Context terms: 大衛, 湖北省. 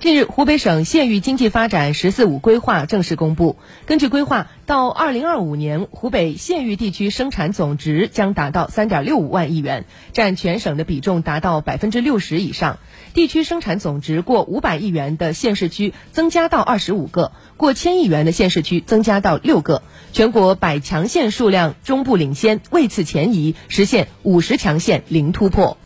近日，湖北省县域经济发展“14+5”规划正式公布。根据规划，到2025年，湖北县域地区生产总值将达到 3.65 万亿元，占全省的比重达到 60% 以上。地区生产总值过500亿元的县市区增加到25个，过1000亿元的县市区增加到6个。全国百强县数量中部领先，位次前移，实现50强县零突破。